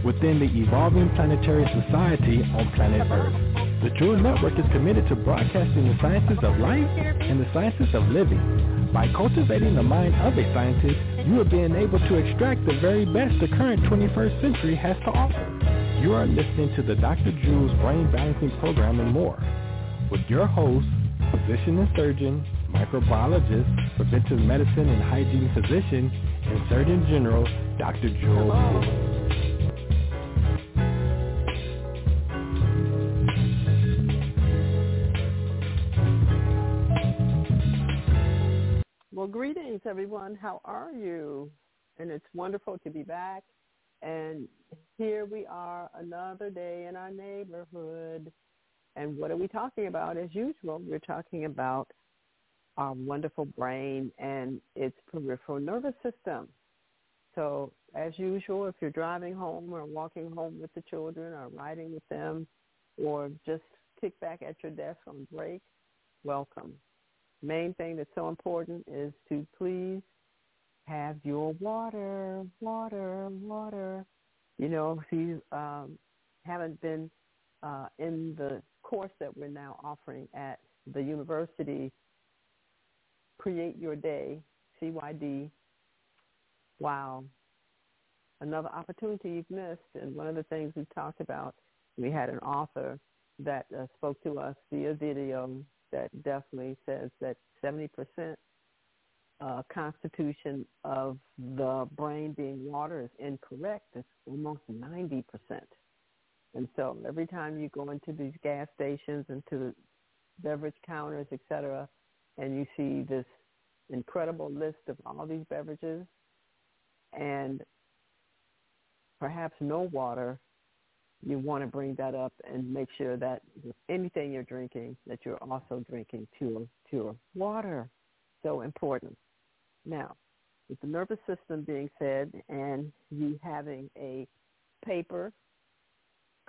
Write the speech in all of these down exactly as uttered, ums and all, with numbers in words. within the evolving planetary society on planet Earth. The Jewel Network is committed to broadcasting the sciences of life and the sciences of living. By cultivating the mind of a scientist, you are being able to extract the very best the current twenty-first century has to offer. You are listening to the Doctor Jewel's Brain Balancing Program and more, with your host, physician and surgeon, microbiologist, preventive medicine and hygiene physician, and Surgeon General, Doctor Jewel Pookrum. Well, greetings, everyone. How are you? And it's wonderful to be back. And here we are, another day in our neighborhood. And what are we talking about? As usual, we're talking about our wonderful brain and its peripheral nervous system. So, as usual, if you're driving home or walking home with the children or riding with them or just kick back at your desk on break, welcome. Main thing that's so important is to please have your water, water, water. You know, if you um, haven't been uh, in the course that we're now offering at the university, Create Your Day, C Y D, wow, another opportunity you've missed. And one of the things we talked about, we had an author that uh, spoke to us via video that definitely says that seventy percent uh, constitution of the brain being water is incorrect. It's almost ninety percent. And so every time you go into these gas stations, into beverage counters, et cetera, and you see this incredible list of all these beverages and perhaps no water, you want to bring that up and make sure that anything you're drinking, that you're also drinking pure, pure water. So important. Now, with the nervous system being said and you having a paper,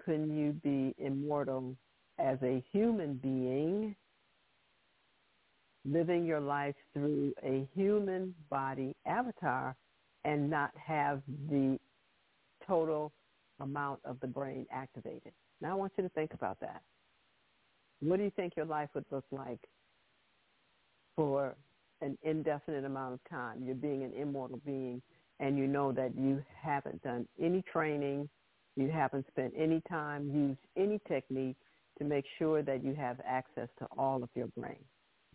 couldn't you be immortal as a human being, living your life through a human body avatar and not have the total amount of the brain activated? Now I want you to think about that. What do you think your life would look like for an indefinite amount of time? You're being an immortal being, and you know that you haven't done any training, you haven't spent any time, used any technique to make sure that you have access to all of your brain.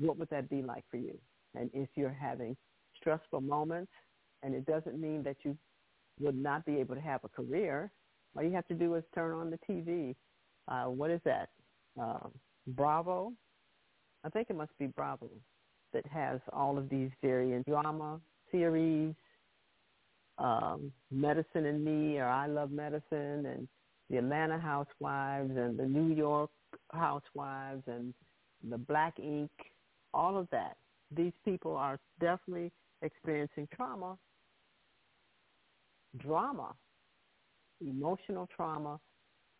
What would that be like for you? And if you're having stressful moments, and it doesn't mean that you would not be able to have a career, all you have to do is turn on the T V. Uh, what is that? Uh, Bravo? I think it must be Bravo that has all of these varying drama series, um, Medicine and Me, or I Love Medicine, and the Atlanta Housewives, and the New York Housewives, and the Black Ink, all of that. These people are definitely experiencing trauma, drama. Emotional trauma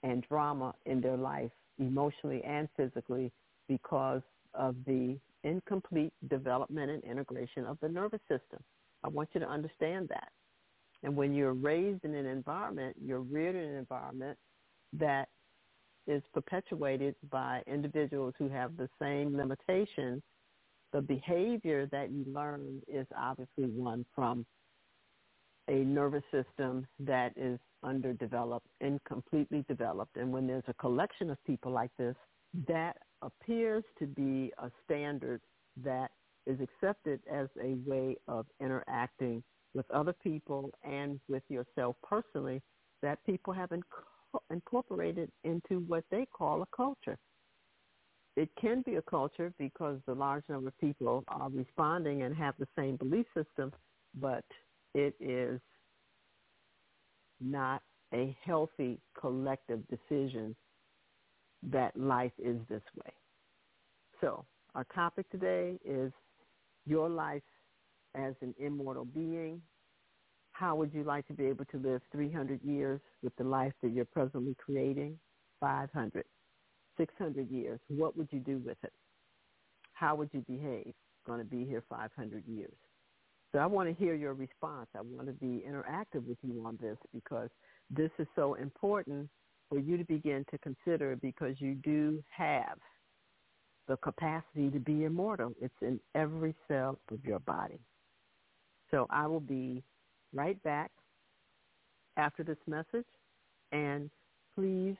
and drama in their life, emotionally and physically, because of the incomplete development and integration of the nervous system. I want you to understand that. And when you're raised in an environment, you're reared in an environment that is perpetuated by individuals who have the same limitation, the behavior that you learn is obviously one from a nervous system that is underdeveloped, incompletely developed. And when there's a collection of people like this, that appears to be a standard that is accepted as a way of interacting with other people and with yourself personally, that people have inc- incorporated into what they call a culture. It can be a culture because the large number of people are responding and have the same belief system, but it is not a healthy collective decision that life is this way. So our topic today is your life as an immortal being. How would you like to be able to live three hundred years with the life that you're presently creating? five hundred, six hundred years. What would you do with it? How would you behave? Going to be here five hundred years. So I want to hear your response. I want to be interactive with you on this because this is so important for you to begin to consider, because you do have the capacity to be immortal. It's in every cell of your body. So I will be right back after this message, and please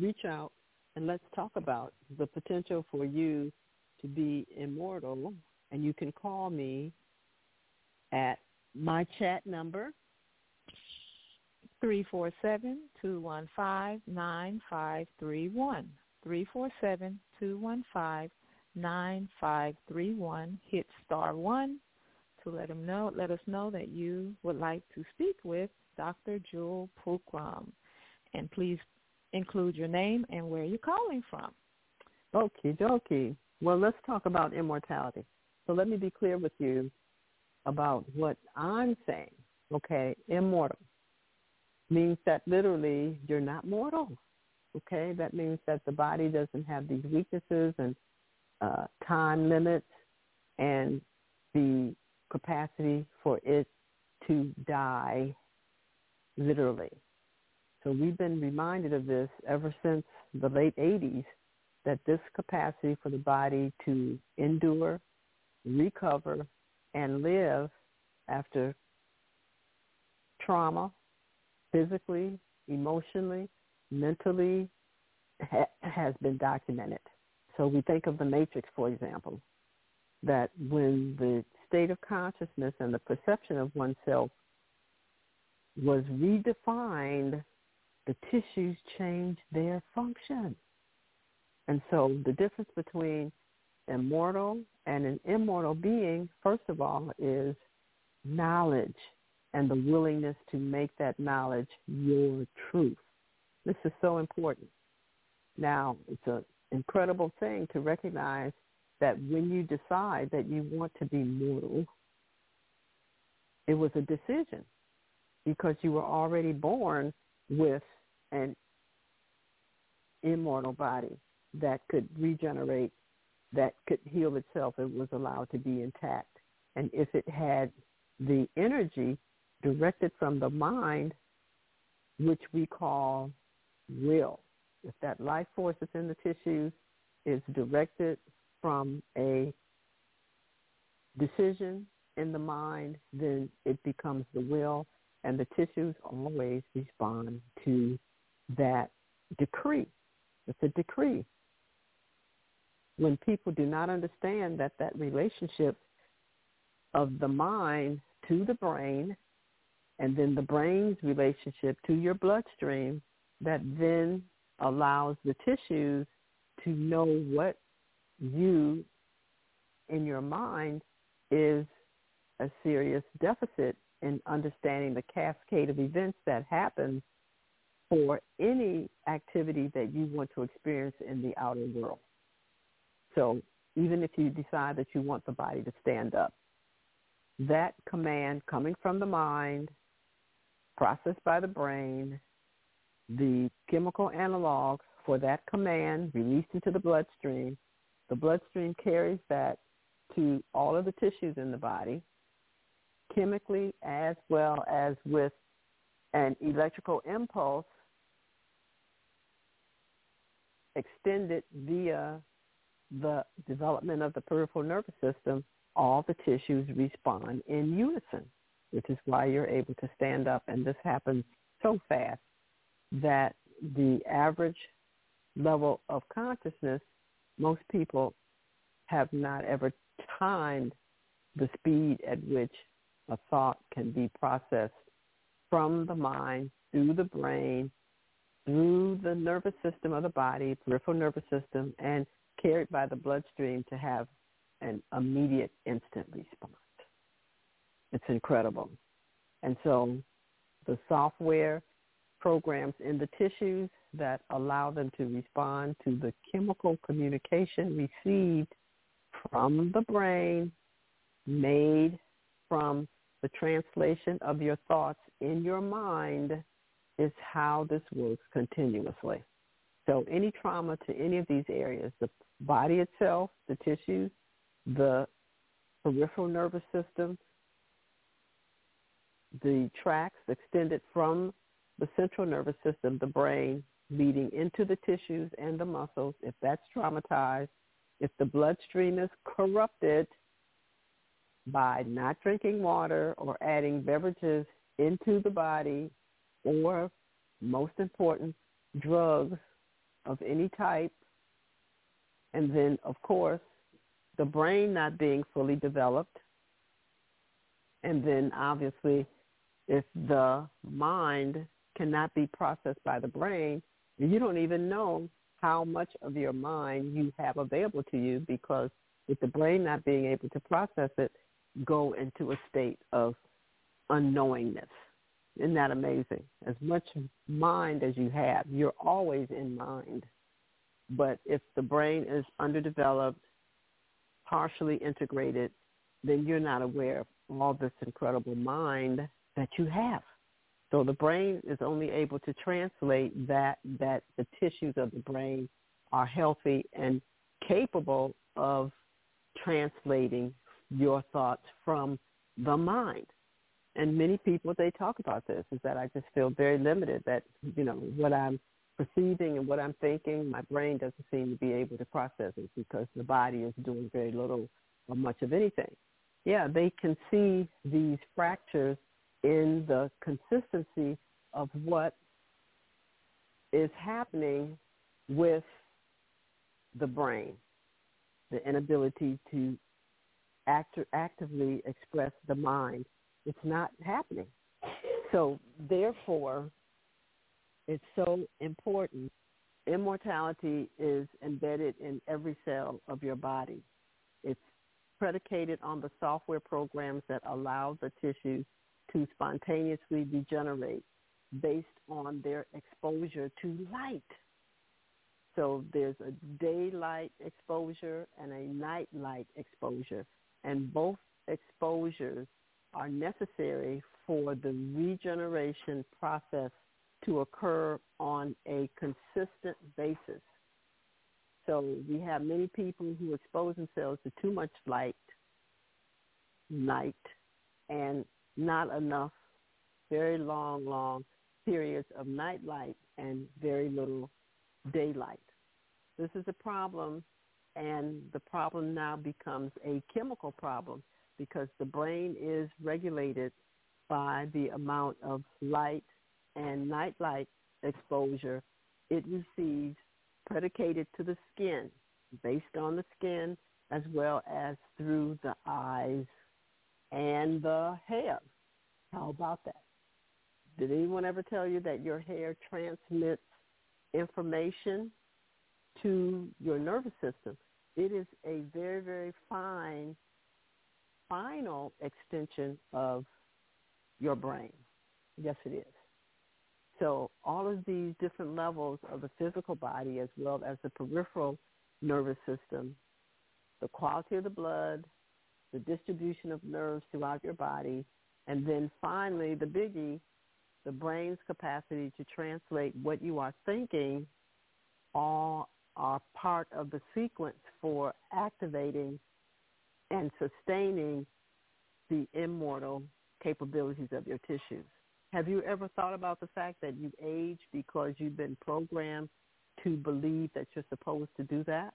reach out and let's talk about the potential for you to be immortal. And you can call me at my chat number, three four seven, two one five, nine five three one, three four seven, two one five, nine five three one, hit star one to let them know, let us know that you would like to speak with Doctor Jewel Pookrum. And please include your name and where you're calling from. Okie dokie. Well, let's talk about immortality. So let me be clear with you about what I'm saying. Okay, immortal means that literally you're not mortal. Okay, that means that the body doesn't have these weaknesses and uh, time limits and the capacity for it to die, literally. So we've been reminded of this ever since the late eighties, that this capacity for the body to endure, recover, and live after trauma, physically, emotionally, mentally, ha- has been documented. So we think of the Matrix, for example, that when the state of consciousness and the perception of oneself was redefined, the tissues change their function. And so the difference between immortal and an immortal being, first of all, is knowledge and the willingness to make that knowledge your truth. This is so important. Now, it's an incredible thing to recognize that when you decide that you want to be mortal, it was a decision, because you were already born with an immortal body that could regenerate, that could heal itself. It was allowed to be intact. And if it had the energy directed from the mind, which we call will, if that life force that's in the tissues is directed from a decision in the mind, then it becomes the will, and the tissues always respond to that decree. It's a decree. When people do not understand that that relationship of the mind to the brain, and then the brain's relationship to your bloodstream, that then allows the tissues to know what you in your mind is a serious deficit in understanding the cascade of events that happens for any activity that you want to experience in the outer world. So even if you decide that you want the body to stand up, that command coming from the mind, processed by the brain, the chemical analogs for that command released into the bloodstream, the bloodstream carries that to all of the tissues in the body, chemically as well as with an electrical impulse extended via the development of the peripheral nervous system. All the tissues respond in unison, which is why you're able to stand up. And this happens so fast that the average level of consciousness, most people have not ever timed the speed at which a thought can be processed from the mind, through the brain, through the nervous system of the body, peripheral nervous system, and carried by the bloodstream to have an immediate instant response. It's incredible. And so the software programs in the tissues that allow them to respond to the chemical communication received from the brain, made from the translation of your thoughts in your mind, is how this works continuously. So any trauma to any of these areas, the body itself, the tissues, the peripheral nervous system, the tracts extended from the central nervous system, the brain, leading into the tissues and the muscles, if that's traumatized, if the bloodstream is corrupted by not drinking water or adding beverages into the body, or most important, drugs of any type, and then, of course, the brain not being fully developed, and then, obviously, if the mind cannot be processed by the brain, you don't even know how much of your mind you have available to you, because with the brain not being able to process it, go into a state of unknowingness. Isn't that amazing? As much mind as you have, you're always in mind. But if the brain is underdeveloped, partially integrated, then you're not aware of all this incredible mind that you have. So the brain is only able to translate that, that the tissues of the brain are healthy and capable of translating your thoughts from the mind. And many people, they talk about this, is that I just feel very limited, that, you know, what I'm perceiving and what I'm thinking, my brain doesn't seem to be able to process it because the body is doing very little or much of anything. Yeah, they can see these fractures in the consistency of what is happening with the brain, the inability to act- actively express the mind. It's not happening. So therefore, it's so important. Immortality is embedded in every cell of your body. It's predicated on the software programs that allow the tissues to spontaneously degenerate based on their exposure to light. So there's a daylight exposure and a nightlight exposure, and both exposures are necessary for the regeneration process to occur on a consistent basis. So we have many people who expose themselves to too much light, night, and not enough, very long, long periods of nightlight and very little daylight. This is a problem, and the problem now becomes a chemical problem, because the brain is regulated by the amount of light and nightlight exposure it receives, predicated to the skin, based on the skin, as well as through the eyes and the hair. How about that? Did anyone ever tell you that your hair transmits information to your nervous system? It is a very, very fine final extension of your brain. Yes, it is. So all of these different levels of the physical body, as well as the peripheral nervous system, the quality of the blood, the distribution of nerves throughout your body, and then finally the biggie, the brain's capacity to translate what you are thinking, all are part of the sequence for activating and sustaining the immortal capabilities of your tissues. Have you ever thought about the fact that you age because you've been programmed to believe that you're supposed to do that,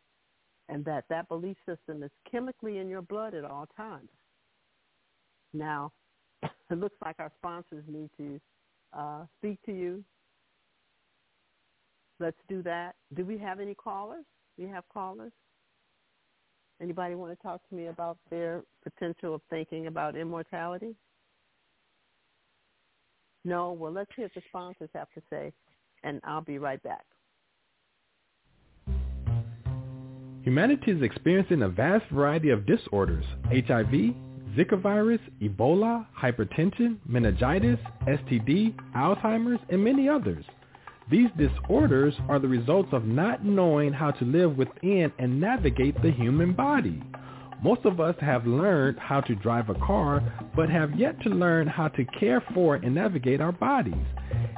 and that that belief system is chemically in your blood at all times? Now, it looks like our sponsors need to uh, speak to you. Let's do that. Do we have any callers? Do we have callers? Anybody want to talk to me about their potential of thinking about immortality? No? Well, let's hear what the sponsors have to say, and I'll be right back. Humanity is experiencing a vast variety of disorders: H I V, Zika virus, Ebola, hypertension, meningitis, S T D, Alzheimer's, and many others. These disorders are the results of not knowing how to live within and navigate the human body. Most of us have learned how to drive a car, but have yet to learn how to care for and navigate our bodies.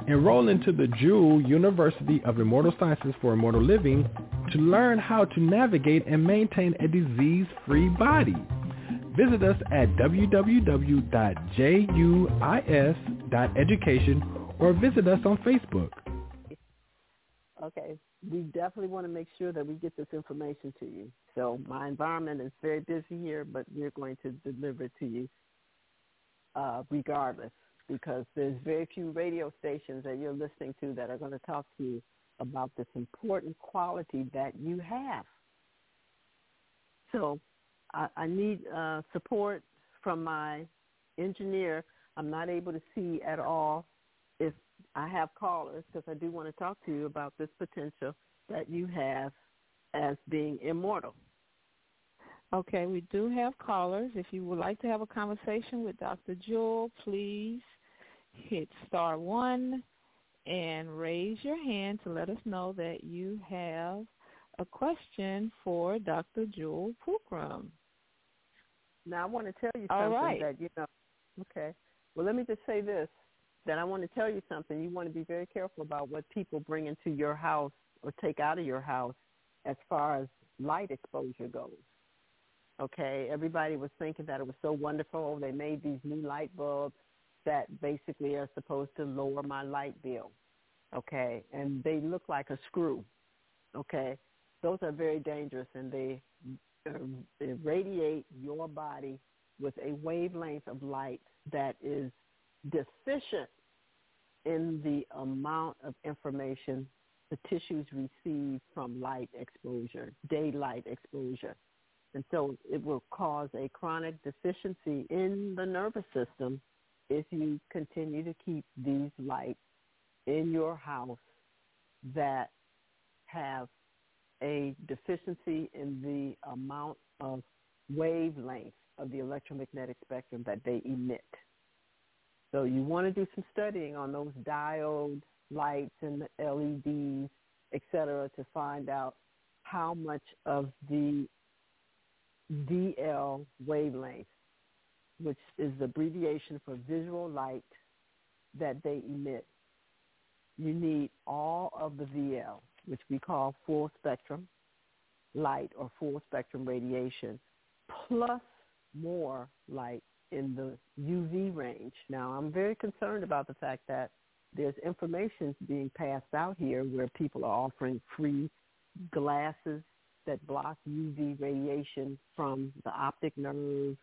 Enroll into the Jewel University of Immortal Sciences for Immortal Living to learn how to navigate and maintain a disease-free body. Visit us at w w w dot j u i s dot education or visit us on Facebook. Okay, we definitely want to make sure that we get this information to you. So my environment is very busy here, but we're going to deliver it to you uh, regardless, because there's very few radio stations that you're listening to that are going to talk to you about this important quality that you have. So I, I need uh, support from my engineer. I'm not able to see at all if I have callers, because I do want to talk to you about this potential that you have as being immortal. Okay, we do have callers. If you would like to have a conversation with Doctor Jewel, please hit star one and raise your hand to let us know that you have a question for Doctor Jewel Pookrum. Now, I want to tell you something. All right. that, you know, okay. Well, let me just say this, that I want to tell you something. You want to be very careful about what people bring into your house or take out of your house as far as light exposure goes. Okay, everybody was thinking that it was so wonderful. They made these new light bulbs that basically are supposed to lower my light bill, okay? And they look like a screw, okay? Those are very dangerous, and they irradiate your body with a wavelength of light that is deficient in the amount of information the tissues receive from light exposure, daylight exposure. And so it will cause a chronic deficiency in the nervous system if you continue to keep these lights in your house that have a deficiency in the amount of wavelengths of the electromagnetic spectrum that they emit. So you want to do some studying on those diode lights and the L E Ds, et cetera, to find out how much of the D L wavelength, which is the abbreviation for visual light, that they emit. You need all of the V L, which we call full spectrum light or full spectrum radiation, plus more light in the U V range. Now, I'm very concerned about the fact that there's information being passed out here where people are offering free glasses that block U V radiation from the optic nerve,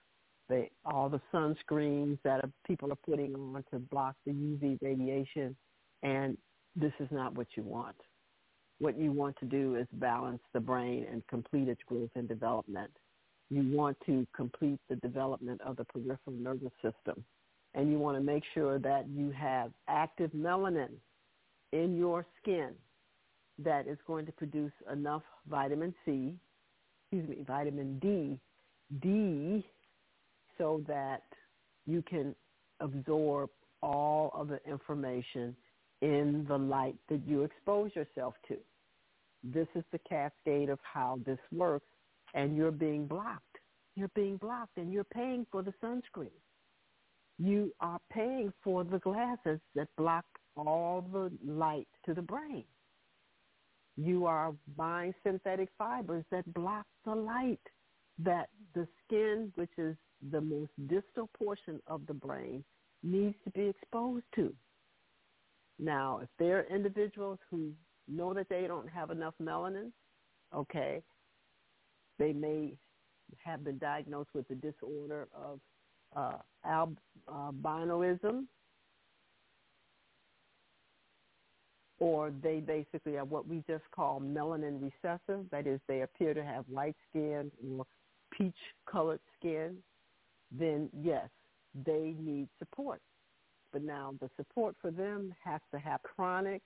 they, all the sunscreens that are, people are putting on to block the U V radiation, and this is not what you want. What you want to do is balance the brain and complete its growth and development. You want to complete the development of the peripheral nervous system, and you want to make sure that you have active melanin in your skin that is going to produce enough vitamin C, excuse me, vitamin D, D, so that you can absorb all of the information in the light that you expose yourself to. This is the cascade of how this works, and you're being blocked. You're being blocked, and you're paying for the sunscreen. You are paying for the glasses that block all the light to the brain. You are buying synthetic fibers that block the light that the skin, which is the most distal portion of the brain, needs to be exposed to. Now, if there are individuals who know that they don't have enough melanin, okay, they may have been diagnosed with the disorder of uh, alb- albinoism, or they basically are what we just call melanin recessive. That is, they appear to have light skin or peach-colored skin. Then, yes, they need support. But now the support for them has to have chronic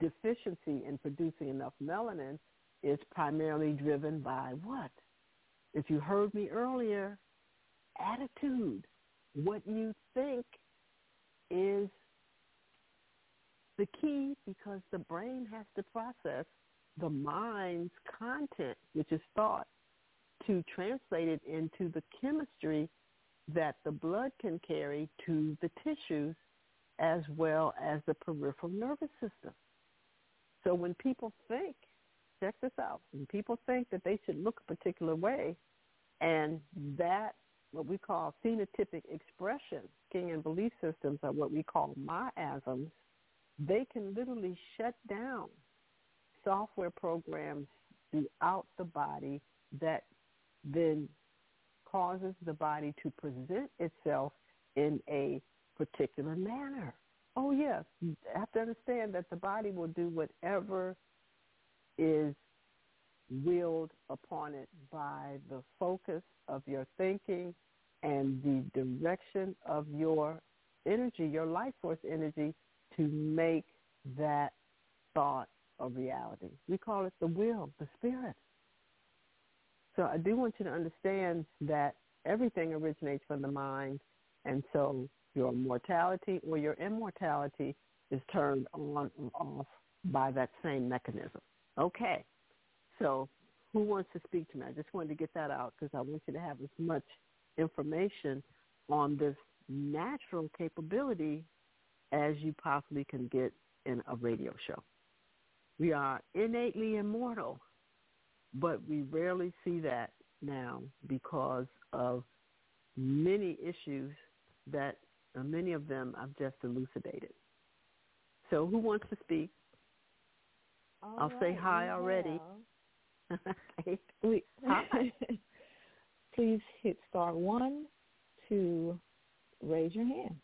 deficiency in producing enough melanin is primarily driven by what? If you heard me earlier, attitude. What you think is the key, because the brain has to process the mind's content, which is thought, to translate it into the chemistry that the blood can carry to the tissues as well as the peripheral nervous system. So when people think, check this out, when people think that they should look a particular way, and that, what we call phenotypic expression, thinking and belief systems are what we call miasms, they can literally shut down software programs throughout the body that then causes the body to present itself in a particular manner. Oh, yes. You have to understand that the body will do whatever is willed upon it by the focus of your thinking and the direction of your energy, your life force energy, to make that thought a reality. We call it the will, the spirit. So I do want you to understand that everything originates from the mind, and so your mortality or your immortality is turned on and off by that same mechanism. Okay, so who wants to speak to me? I just wanted to get that out because I want you to have as much information on this natural capability as you possibly can get in a radio show. We are innately immortal, but we rarely see that now because of many issues that uh, many of them I've just elucidated. So who wants to speak? All I'll right, say hi already. Okay. We, hi. Please hit star one to raise your hand,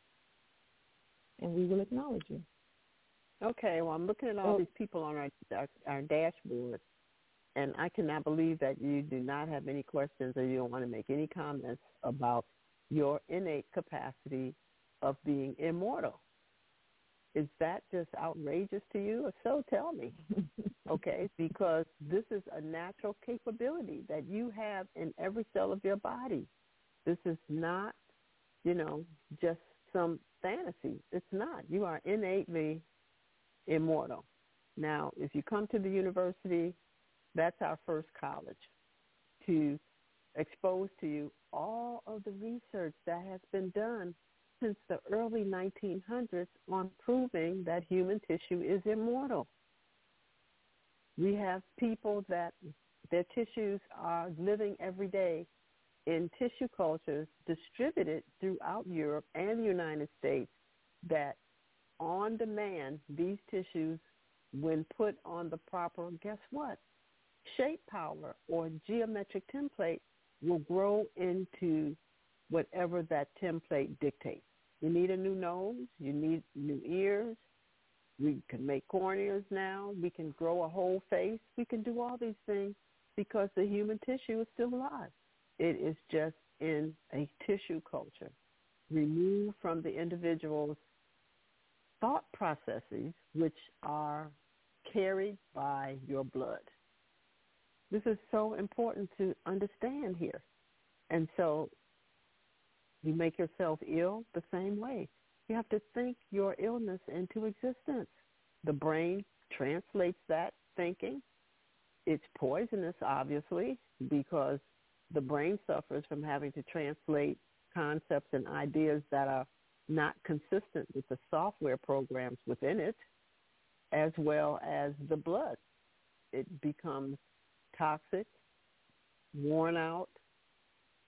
and we will acknowledge you. Okay, well, I'm looking at all oh. these people on our, our our dashboard, and I cannot believe that you do not have any questions or you don't want to make any comments about your innate capacity of being immortal. Is that just outrageous to you? If so, tell me, okay? Because this is a natural capability that you have in every cell of your body. This is not, you know, just some fantasy. It's not. You are innately immortal. Now, if you come to the university, that's our first college, to expose to you all of the research that has been done since the early nineteen hundreds on proving that human tissue is immortal. We have people that their tissues are living every day in tissue cultures distributed throughout Europe and the United States that on demand, these tissues, when put on the proper, guess what, shape power or geometric template, will grow into whatever that template dictates. You need a new nose. You need new ears. We can make corneas now. We can grow a whole face. We can do all these things because the human tissue is still alive. It is just in a tissue culture, removed from the individual's thought processes, which are carried by your blood. This is so important to understand here. And so you make yourself ill the same way. You have to think your illness into existence. The brain translates that thinking. It's poisonous, obviously, because the brain suffers from having to translate concepts and ideas that are not consistent with the software programs within it, as well as the blood. It becomes toxic, worn out,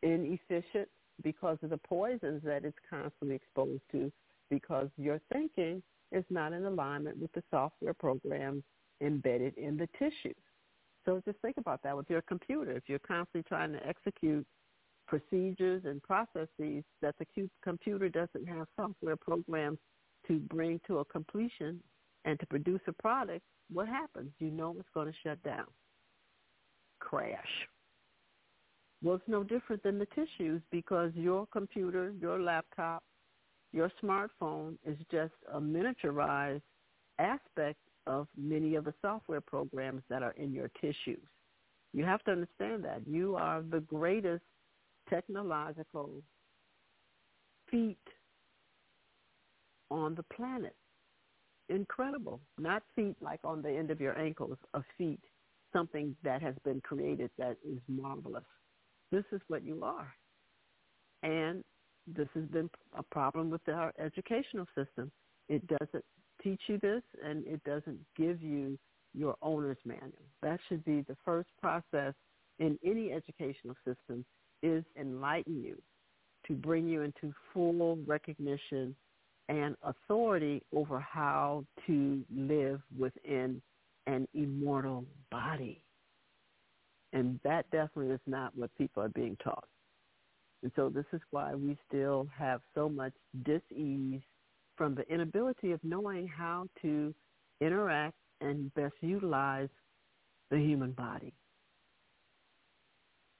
inefficient because of the poisons that it's constantly exposed to, because your thinking is not in alignment with the software programs embedded in the tissue. So just think about that with your computer. If you're constantly trying to execute procedures and processes that the computer doesn't have software programs to bring to a completion and to produce a product, what happens? You know it's going to shut down. Crash. Well, it's no different than the tissues, because your computer, your laptop, your smartphone is just a miniaturized aspect of many of the software programs that are in your tissues. You have to understand that. You are the greatest technological feat on the planet. incredible. Not feet like on the end of your ankles, a feet, something that has been created that is marvelous. This is what you are. And this has been a problem with our educational system. It doesn't teach you this, and it doesn't give you your owner's manual. That should be the first process in any educational system, is enlighten you, to bring you into full recognition and authority over how to live within an immortal body. And that definitely is not what people are being taught. And so this is why we still have so much dis-ease from the inability of knowing how to interact and best utilize the human body.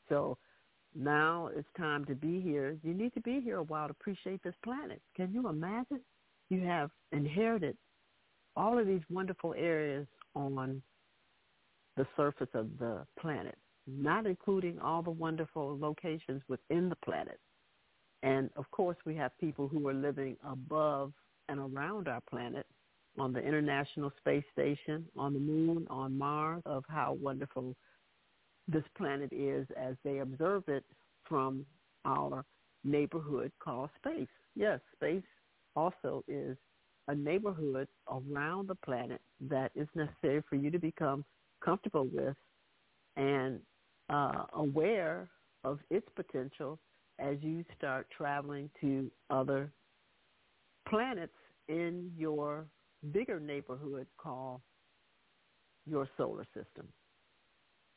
So now it's time to be here. You need to be here a while to appreciate this planet. Can you imagine? You have inherited all of these wonderful areas on the surface of the planet, not including all the wonderful locations within the planet. And, of course, we have people who are living above and around our planet, on the International Space Station, on the moon, on Mars, of how wonderful this planet is as they observe it from our neighborhood called space. Yes, space also is a neighborhood around the planet that is necessary for you to become comfortable with and uh, aware of its potential as you start traveling to other planets in your bigger neighborhood called your solar system.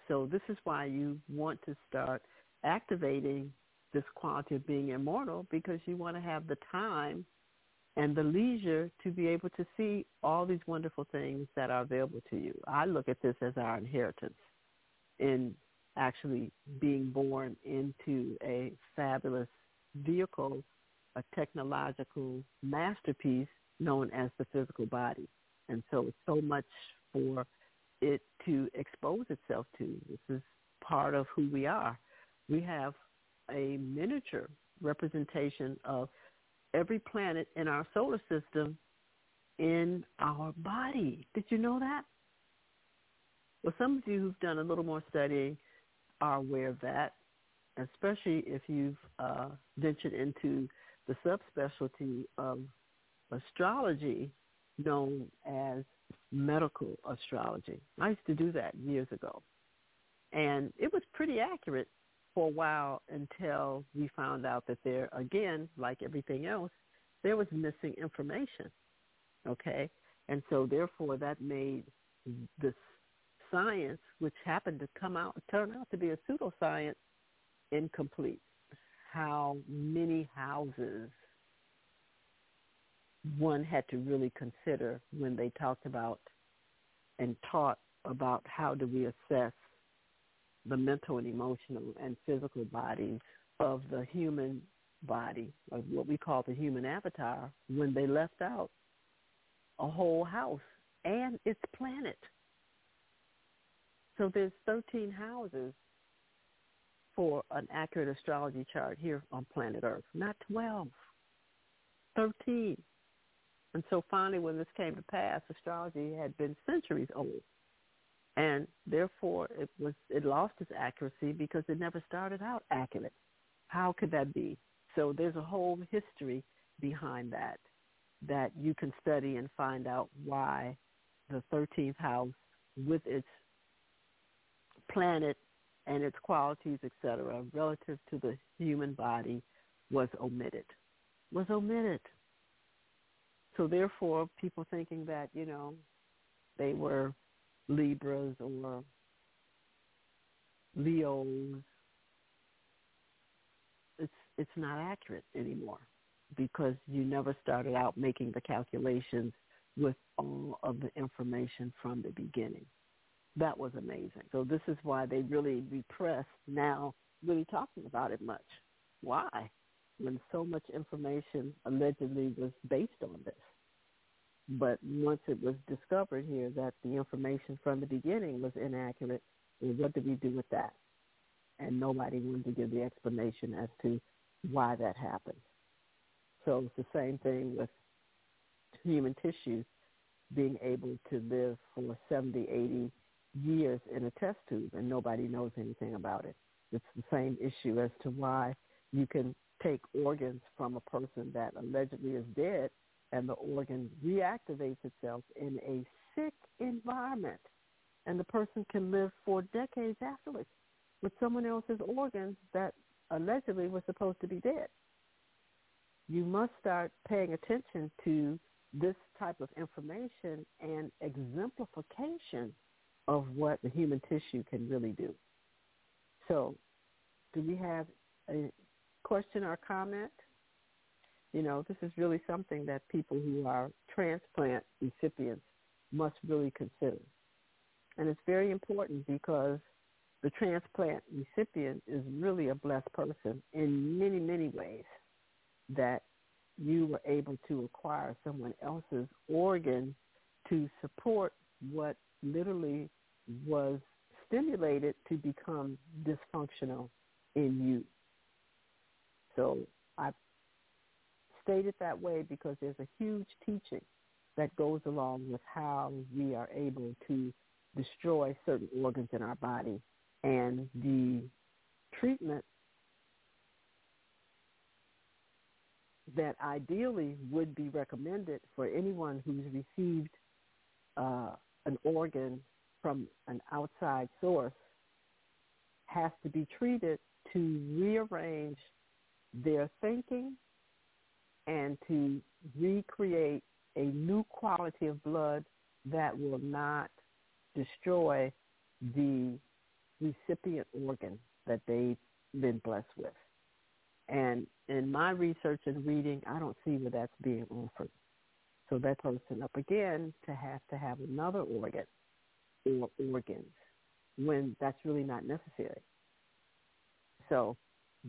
So this is why you want to start activating this quality of being immortal, because you want to have the time and the leisure to be able to see all these wonderful things that are available to you. I look at this as our inheritance in actually being born into a fabulous vehicle, a technological masterpiece known as the physical body. And so it's so much for it to expose itself to. This is part of who we are. We have a miniature representation of every planet in our solar system in our body. Did you know that? Well, some of you who've done a little more studying are aware of that, especially if you've uh, ventured into the subspecialty of astrology known as medical astrology. I used to do that years ago, and it was pretty accurate for a while until we found out that there, again, like everything else, there was missing information, okay? And so therefore that made this science, which happened to come out, turn out to be a pseudoscience, incomplete. How many houses one had to really consider when they talked about and taught about how do we assess the mental and emotional and physical bodies of the human body, or what we call the human avatar, when they left out a whole house and its planet. So there's thirteen houses for an accurate astrology chart here on planet Earth, not twelve, thirteen. And so finally, when this came to pass, astrology had been centuries old, and therefore it was it lost its accuracy because it never started out accurate. How could that be? So there's a whole history behind that that you can study and find out why the thirteenth house, with its planet and its qualities, et cetera, relative to the human body, was omitted, was omitted. So therefore, people thinking that, you know, they were Libras or Leos, it's it's not accurate anymore, because you never started out making the calculations with all of the information from the beginning. That was amazing. So this is why they really repressed now really talking about it much. Why? When so much information allegedly was based on this. But once it was discovered here that the information from the beginning was inaccurate, well, what did we do with that? And nobody wanted to give the explanation as to why that happened. So it's the same thing with human tissue being able to live for seventy, eighty years in a test tube and nobody knows anything about it. It's the same issue as to why you can take organs from a person that allegedly is dead and the organ reactivates itself in a sick environment and the person can live for decades afterwards with someone else's organs that allegedly was supposed to be dead. You must start paying attention to this type of information and exemplification of what the human tissue can really do. So do we have a question or comment? You know, this is really something that people who are transplant recipients must really consider. And it's very important because the transplant recipient is really a blessed person in many, many ways that you were able to acquire someone else's organ to support what literally was stimulated to become dysfunctional in you. So I state it that way because there's a huge teaching that goes along with how we are able to destroy certain organs in our body and the treatment that ideally would be recommended for anyone who's received uh, an organ from an outside source has to be treated to rearrange their thinking and to recreate a new quality of blood that will not destroy the recipient organ that they've been blessed with. And in my research and reading, I don't see where that's being offered. So that person up again to have to have another organ or organs when that's really not necessary. So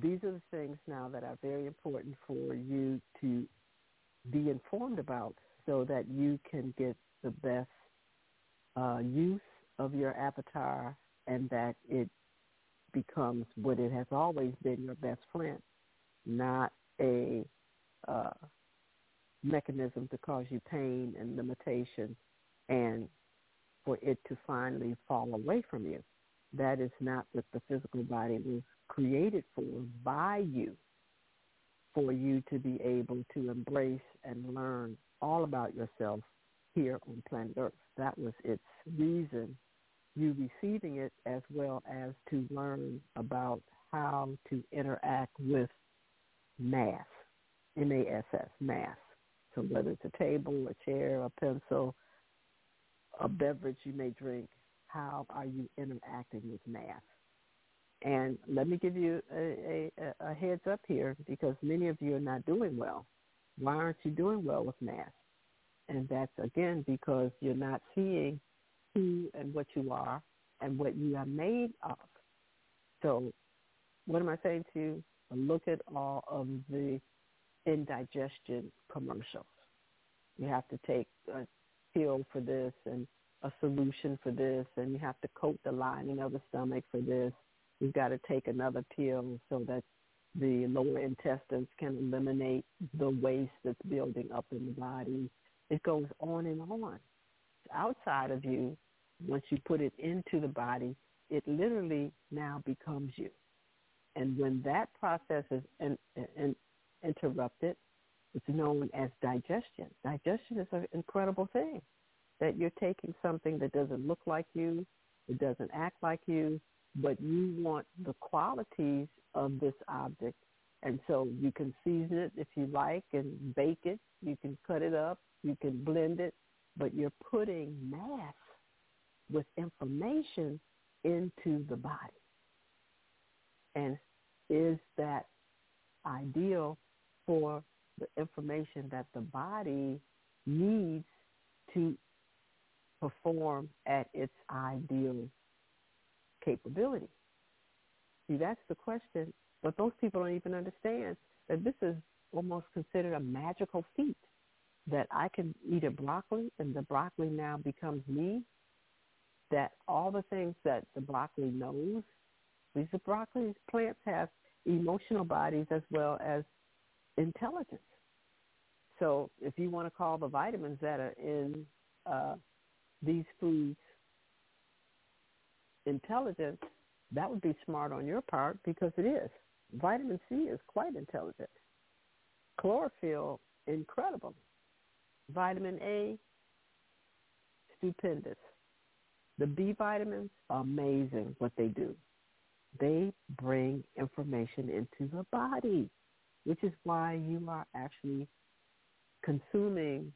these are the things now that are very important for you to be informed about so that you can get the best uh, use of your avatar and that it becomes what it has always been, your best friend, not a uh, mechanism to cause you pain and limitation and for it to finally fall away from you. That is not what the physical body was created for by you, for you to be able to embrace and learn all about yourself here on planet Earth. That was its reason, you receiving it, as well as to learn about how to interact with mass, M A S S, mass. So whether it's a table, a chair, a pencil, a beverage you may drink, how are you interacting with mass? And let me give you a, a, a heads up here because many of you are not doing well. Why aren't you doing well with mass? And that's, again, because you're not seeing who and what you are and what you are made of. So what am I saying to you? Look at all of the indigestion commercials. You have to take a pill for this and a solution for this, and you have to coat the lining of the stomach for this. You've got to take another pill so that the lower intestines can eliminate the waste that's building up in the body. It goes on and on. It's outside of you. Once you put it into the body, it literally now becomes you. And when that process is in, in, interrupted, it's known as digestion. Digestion is an incredible thing, that you're taking something that doesn't look like you, it doesn't act like you, but you want the qualities of this object. And so you can season it if you like and bake it. You can cut it up. You can blend it. But you're putting mass with information into the body. And is that ideal for the information that the body needs to perform at its ideal capability? See, that's the question. But those people don't even understand that this is almost considered a magical feat, that I can eat a broccoli and the broccoli now becomes me, that all the things that the broccoli knows. These broccoli plants have emotional bodies as well as intelligence. So if you want to call the vitamins that are in uh, these foods intelligent, that would be smart on your part because it is. Vitamin C is quite intelligent. Chlorophyll, incredible. Vitamin A, stupendous. The B vitamins, amazing what they do. They bring information into the body, which is why you are actually consuming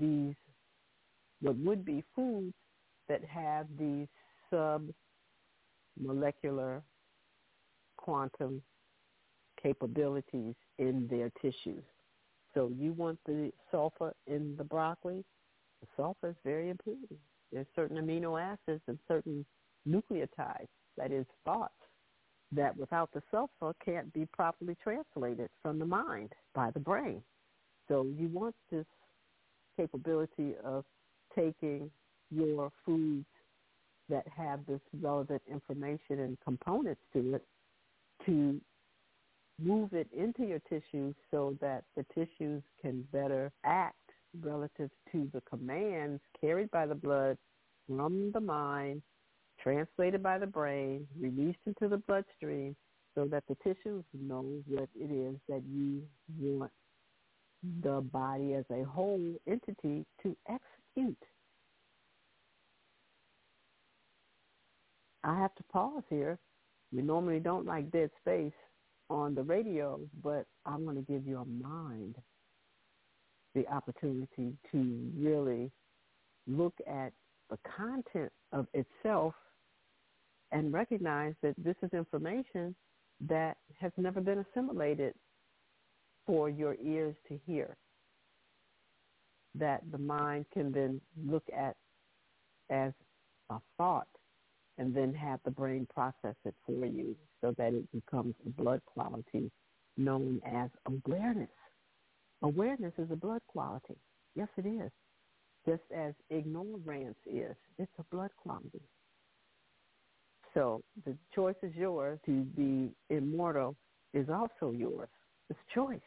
these, what would be foods that have these submolecular quantum capabilities in their tissues. So you want the sulfur in the broccoli? The sulfur is very important. There's certain amino acids and certain nucleotides, that is thoughts, that without the sulfur can't be properly translated from the mind by the brain. So you want this capability of taking your foods that have this relevant information and components to it to move it into your tissues so that the tissues can better act relative to the commands carried by the blood from the mind, translated by the brain, released into the bloodstream so that the tissues know what it is that you want the body as a whole entity to execute. I have to pause here. We normally don't like dead space on the radio, but I'm going to give your mind the opportunity to really look at the content of itself and recognize that this is information that has never been assimilated for your ears to hear, that the mind can then look at as a thought and then have the brain process it for you so that it becomes a blood quality known as awareness. Awareness is a blood quality. Yes, it is. Just as ignorance is, it's a blood quality. So the choice is yours. To be immortal is also yours. It's choice.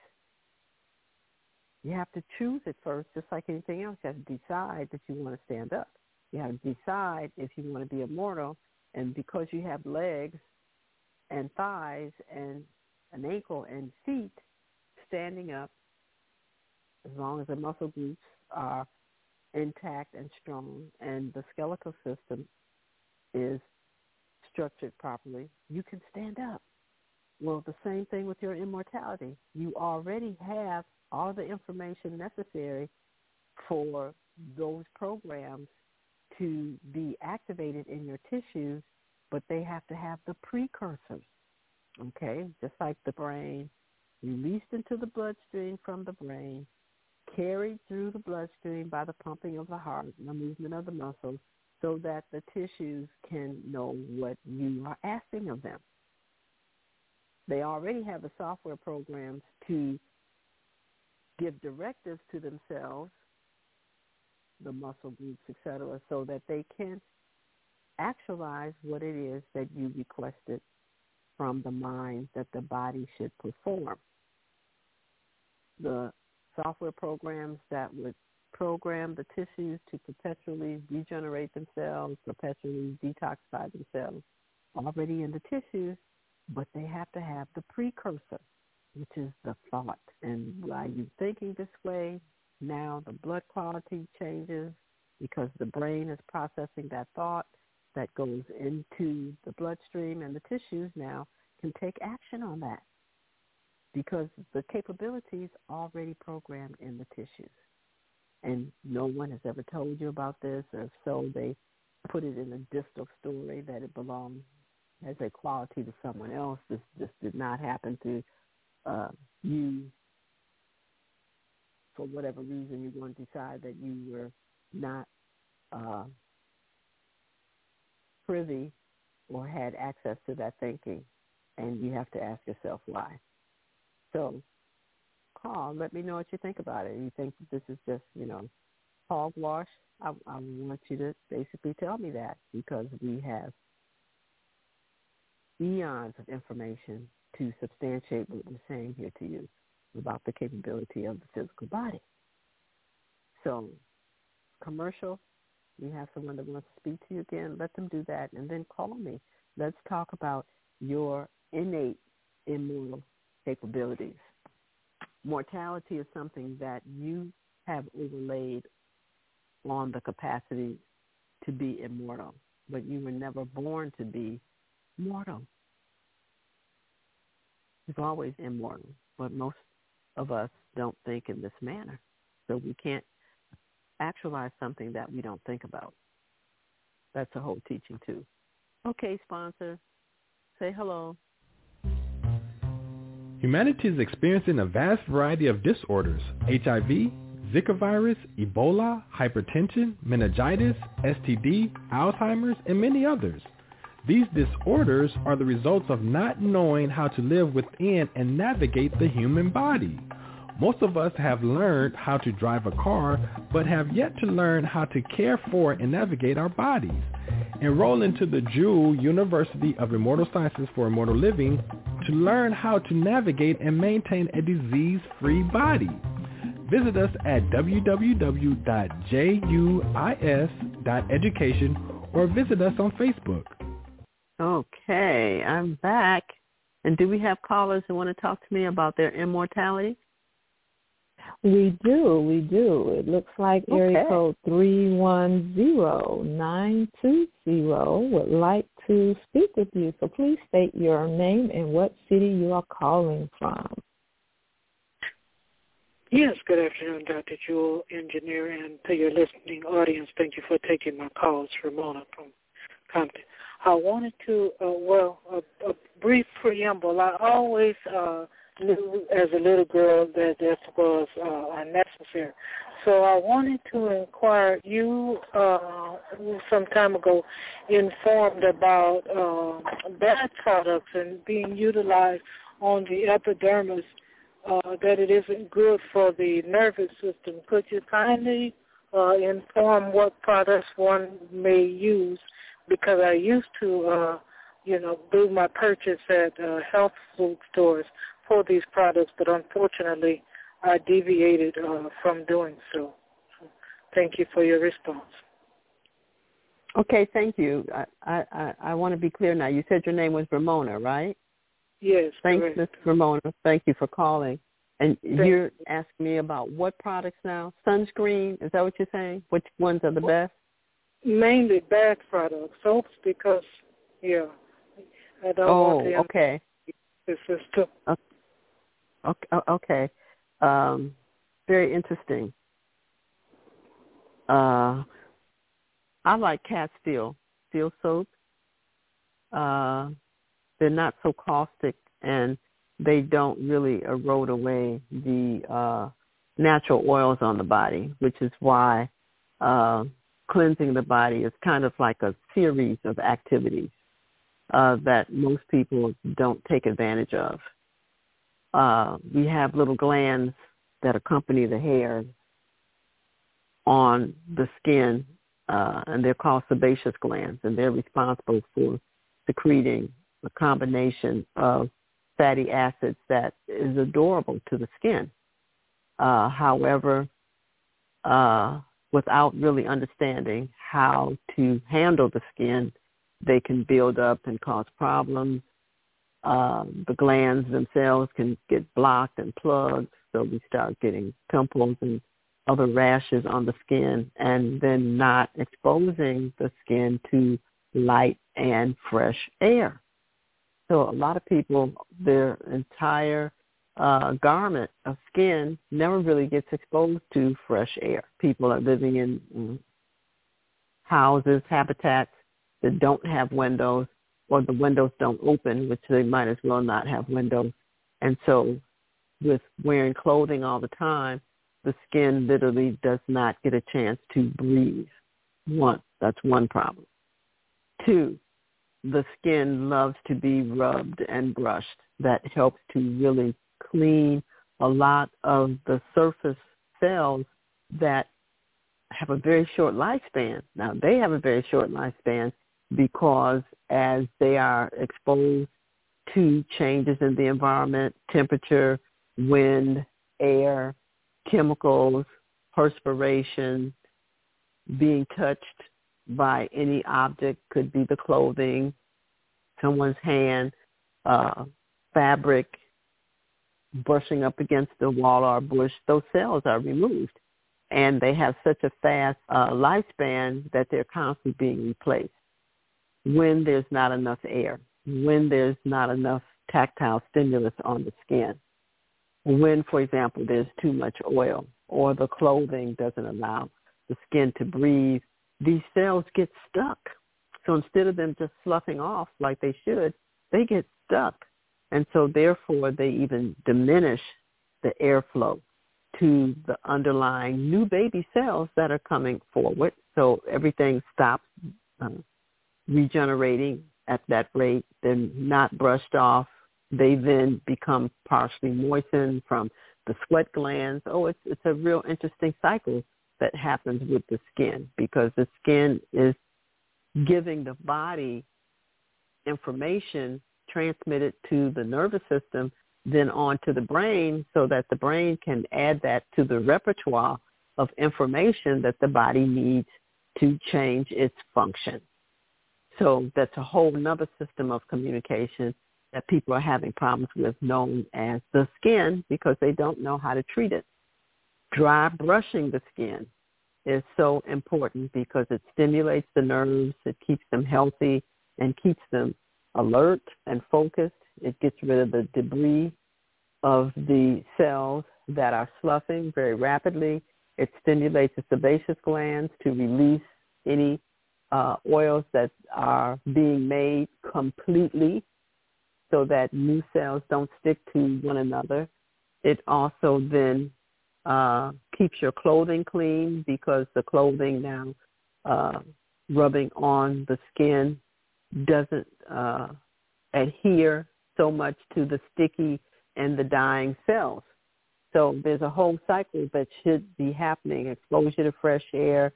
You have to choose it first, just like anything else. You have to decide that you want to stand up. You have to decide if you want to be immortal. And because you have legs and thighs and an ankle and feet, standing up, as long as the muscle groups are intact and strong and the skeletal system is structured properly, you can stand up. Well, the same thing with your immortality. You already have all the information necessary for those programs to be activated in your tissues, but they have to have the precursors, okay? Just like the brain, released into the bloodstream from the brain, carried through the bloodstream by the pumping of the heart and the movement of the muscles so that the tissues can know what you are asking of them. They already have the software programs to give directives to themselves, the muscle groups, et cetera, so that they can actualize what it is that you requested from the mind that the body should perform. The software programs that would program the tissues to perpetually regenerate themselves, perpetually detoxify themselves, already in the tissues, but they have to have the precursor, which is the thought. And while you're thinking this way, now the blood quality changes because the brain is processing that thought that goes into the bloodstream, and the tissues now can take action on that, because the capabilities already programmed in the tissues. And no one has ever told you about this, or so they put it in a distal story that it belongs as a quality to someone else. This just did not happen to uh, you. For whatever reason, you're going to decide that you were not uh, privy or had access to that thinking, and you have to ask yourself why. So, call. Let me know what you think about it. You think this is just, you know, hogwash? I, I want you to basically tell me that, because we have eons of information to substantiate what we're saying here to you about the capability of the physical body. So, commercial, you have someone that wants to speak to you again, let them do that, and then call me. Let's talk about your innate immortal capabilities. Mortality is something that you have overlaid on the capacity to be immortal, but you were never born to be mortal. It's always immortal, but most of us don't think in this manner, so we can't actualize something that we don't think about. That's a whole teaching too. Okay, sponsor, say hello. Humanity is experiencing a vast variety of disorders: H I V, Zika virus, Ebola, hypertension, meningitis, S T D, Alzheimer's, and many others. These disorders are the results of not knowing how to live within and navigate the human body. Most of us have learned how to drive a car, but have yet to learn how to care for and navigate our bodies. Enroll into the Jewel University of Immortal Sciences for Immortal Living to learn how to navigate and maintain a disease-free body. Visit us at w w w dot j u i s dot education or visit us on Facebook. Okay, I'm back. And do we have callers who want to talk to me about their immortality? We do, we do. It looks like okay. Area code three one zero nine two zero would like to speak with you. So please state your name and what city you are calling from. Yes, good afternoon, Doctor Jewel, engineer, and to your listening audience, thank you for taking my call. It's Ramona from Compton. I wanted to, uh, well, a, a brief preamble. I always... Uh, as a little girl, that this was uh, unnecessary. So I wanted to inquire, you uh, some time ago informed about uh, bath products and being utilized on the epidermis, uh, that it isn't good for the nervous system. Could you kindly uh, inform what products one may use? Because I used to, uh, you know, do my purchase at uh, health food stores for these products, but unfortunately I deviated uh, from doing so. Thank you for your response. Okay, thank you. I, I, I want to be clear now. You said your name was Ramona, right? Yes. Thanks, Miz Ramona. Thank you for calling. And Thank you're you. asking me about what products now? Sunscreen, is that what you're saying? Which ones are the best? Mainly bath products, soaps, because, yeah, I don't oh, want to... Oh, okay. The system. Okay. Okay. Um, very interesting. Uh, I like Castile steel soap. Uh, they're not so caustic, and they don't really erode away the uh, natural oils on the body, which is why uh, cleansing the body is kind of like a series of activities uh, that most people don't take advantage of. Uh, we have little glands that accompany the hair on the skin, uh, and they're called sebaceous glands, and they're responsible for secreting a combination of fatty acids that is adorable to the skin. Uh, however, uh, without really understanding how to handle the skin, they can build up and cause problems. Uh, the glands themselves can get blocked and plugged, so we start getting pimples and other rashes on the skin, and then not exposing the skin to light and fresh air. So a lot of people, their entire uh, garment of skin never really gets exposed to fresh air. People are living in mm, houses, habitats that don't have windows, or the windows don't open, which they might as well not have windows. And so with wearing clothing all the time, the skin literally does not get a chance to breathe. One, that's one problem. Two, the skin loves to be rubbed and brushed. That helps to really clean a lot of the surface cells that have a very short lifespan. Now, they have a very short lifespan because as they are exposed to changes in the environment, temperature, wind, air, chemicals, perspiration, being touched by any object, could be the clothing, someone's hand, uh, fabric, brushing up against the wall or bush, those cells are removed. And they have such a fast uh, lifespan that they're constantly being replaced when there's not enough air, when there's not enough tactile stimulus on the skin, when, for example, there's too much oil or the clothing doesn't allow the skin to breathe. These cells get stuck. So instead of them just sloughing off like they should, they get stuck. And so therefore, they even diminish the airflow to the underlying new baby cells that are coming forward. So everything stops um, regenerating at that rate. They're not brushed off. They then become partially moistened from the sweat glands. Oh, it's it's a real interesting cycle that happens with the skin, because the skin is giving the body information transmitted to the nervous system, then on to the brain, so that the brain can add that to the repertoire of information that the body needs to change its function. So that's a whole nother system of communication that people are having problems with, known as the skin, because they don't know how to treat it. Dry brushing the skin is so important because it stimulates the nerves, it keeps them healthy and keeps them alert and focused. It gets rid of the debris of the cells that are sloughing very rapidly. It stimulates the sebaceous glands to release any uh, oils that are being made completely so that new cells don't stick to one another. It also then uh, keeps your clothing clean, because the clothing now uh, rubbing on the skin doesn't uh, adhere so much to the sticky and the dying cells. So there's a whole cycle that should be happening: exposure to fresh air,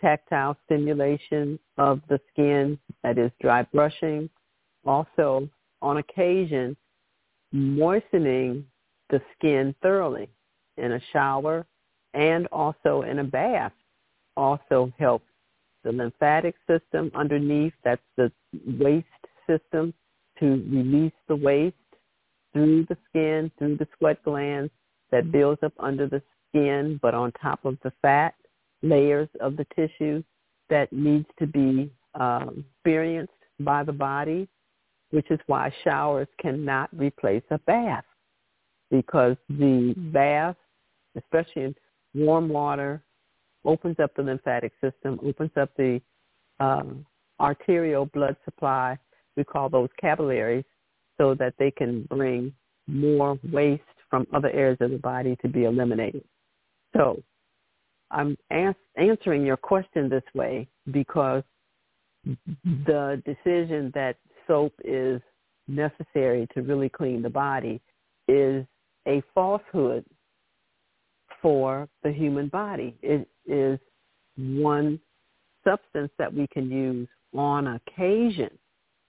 tactile stimulation of the skin, that is dry brushing. Also, on occasion, moistening the skin thoroughly in a shower and also in a bath also helps the lymphatic system underneath. That's the waste system, to release the waste through the skin, through the sweat glands that builds up under the skin, but on top of the fat layers of the tissue that needs to be uh, experienced by the body, which is why showers cannot replace a bath, because the bath, especially in warm water, opens up the lymphatic system, opens up the um, arterial blood supply. We call those capillaries, so that they can bring more waste from other areas of the body to be eliminated. So I'm ask, answering your question this way because the decision that soap is necessary to really clean the body is a falsehood for the human body. It is one substance that we can use on occasion.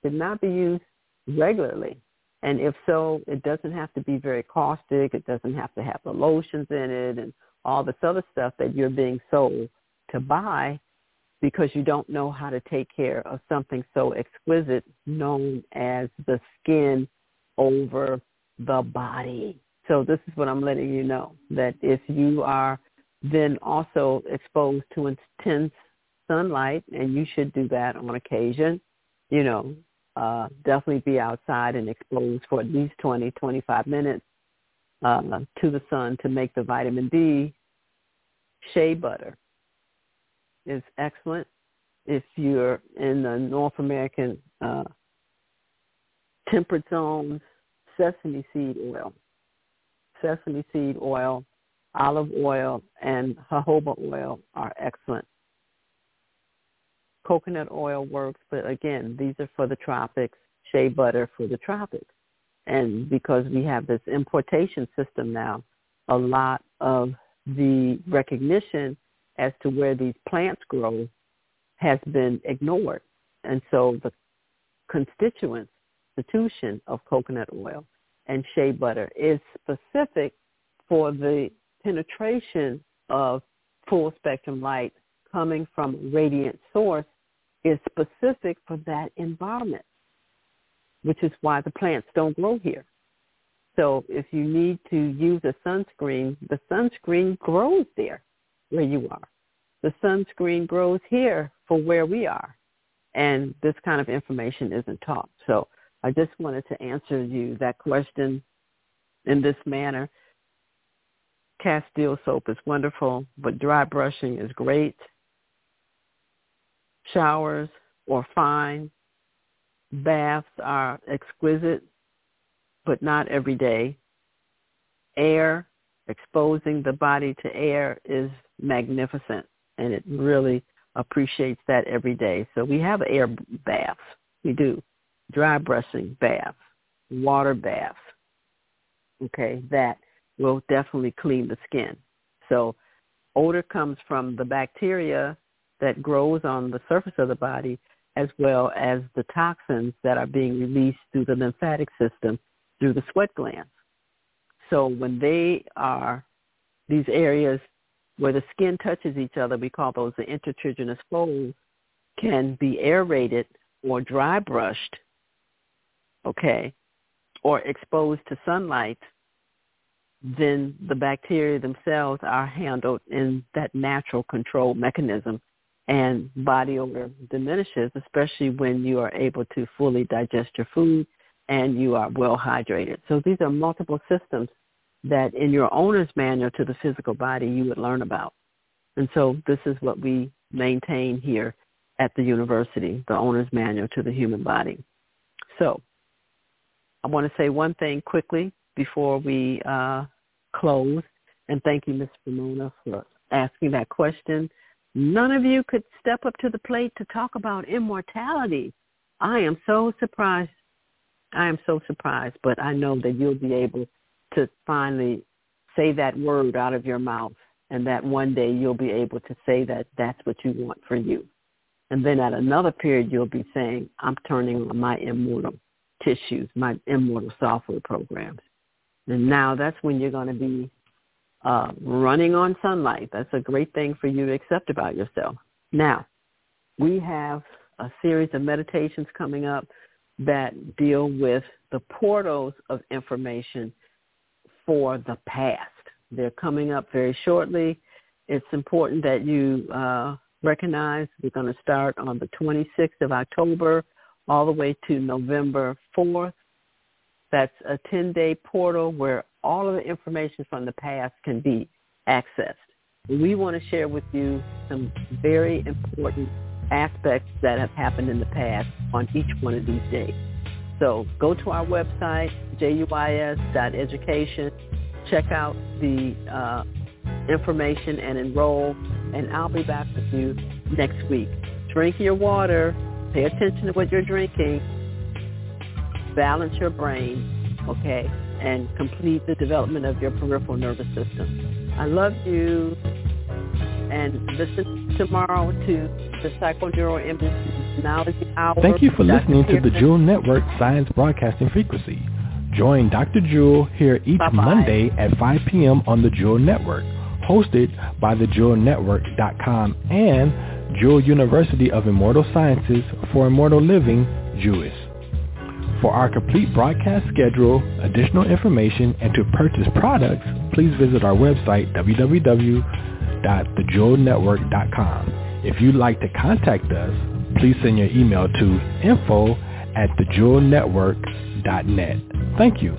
Should not be used regularly. And if so, it doesn't have to be very caustic. It doesn't have to have the lotions in it and all this other stuff that you're being sold to buy, because you don't know how to take care of something so exquisite known as the skin over the body. So this is what I'm letting you know, that if you are then also exposed to intense sunlight, and you should do that on occasion, you know, Uh, definitely be outside and exposed for at least twenty, twenty-five minutes uh, to the sun to make the vitamin D. Shea butter is excellent if you're in the North American uh, temperate zones. Sesame seed oil, sesame seed oil, olive oil, and jojoba oil are excellent. Coconut oil works, but again, these are for the tropics, shea butter for the tropics. And because we have this importation system now, a lot of the recognition as to where these plants grow has been ignored. And so the constituent substitution of coconut oil and shea butter is specific for the penetration of full spectrum light coming from Radiant Source is specific for that environment, which is why the plants don't grow here. So if you need to use a sunscreen, the sunscreen grows there where you are. The sunscreen grows here for where we are. And this kind of information isn't taught. So I just wanted to answer you that question in this manner. Castile soap is wonderful, but dry brushing is great. Showers are fine. Baths are exquisite, but not every day. Air, exposing the body to air is magnificent, and it really appreciates that every day. So we have air baths. We do. Dry brushing baths, water baths. Okay, that will definitely clean the skin. So odor comes from the bacteria that grows on the surface of the body, as well as the toxins that are being released through the lymphatic system, through the sweat glands. So when they are, these areas where the skin touches each other, we call those the intertriginous folds, can be aerated or dry brushed, okay, or exposed to sunlight, then the bacteria themselves are handled in that natural control mechanism, and body odor diminishes, especially when you are able to fully digest your food and you are well hydrated. So these are multiple systems that in your owner's manual to the physical body you would learn about. And so this is what we maintain here at the university, the owner's manual to the human body. So I want to say one thing quickly before we uh, close, and thank you, Miz Ramona, for asking that question. None of you could step up to the plate to talk about immortality. I am so surprised. I am so surprised, but I know that you'll be able to finally say that word out of your mouth, and that one day you'll be able to say that that's what you want for you. And then at another period, you'll be saying, I'm turning on my immortal tissues, my immortal software programs. And now that's when you're going to be uh, running on sunlight. That's a great thing for you to accept about yourself. Now, we have a series of meditations coming up that deal with the portals of information for the past. They're coming up very shortly. It's important that you uh, recognize we're going to start on the twenty-sixth of October all the way to November fourth. That's a ten-day portal where all of the information from the past can be accessed. We want to share with you some very important aspects that have happened in the past on each one of these days. So go to our website, juis dot education, check out the uh, information and enroll, and I'll be back with you next week. Drink your water, pay attention to what you're drinking, balance your brain, okay, and complete the development of your peripheral nervous system. I love you, and listen tomorrow to the Psychoneural Immunology Hour. Thank you for listening to the Jewel Network Science Broadcasting Frequency. Join Doctor Jewel here each Bye-bye. Monday at five p.m. on the Jewel Network, hosted by the jewel network dot com and Jewel University of Immortal Sciences for Immortal Living, Juis. For our complete broadcast schedule, additional information, and to purchase products, please visit our website, w w w dot the jewel network dot com. If you'd like to contact us, please send your email to info at the jewel network dot net. Thank you.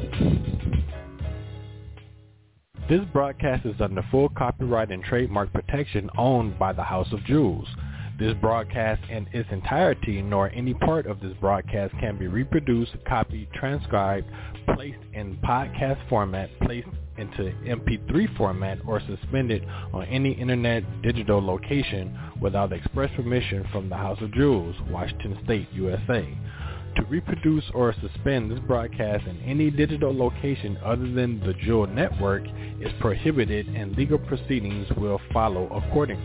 This broadcast is under full copyright and trademark protection owned by the House of Jewels. This broadcast in its entirety, nor any part of this broadcast, can be reproduced, copied, transcribed, placed in podcast format, placed into M P three format, or suspended on any internet digital location without express permission from the House of Jewels, Washington State, U S A. To reproduce or suspend this broadcast in any digital location other than the Jewel Network is prohibited, and legal proceedings will follow accordingly.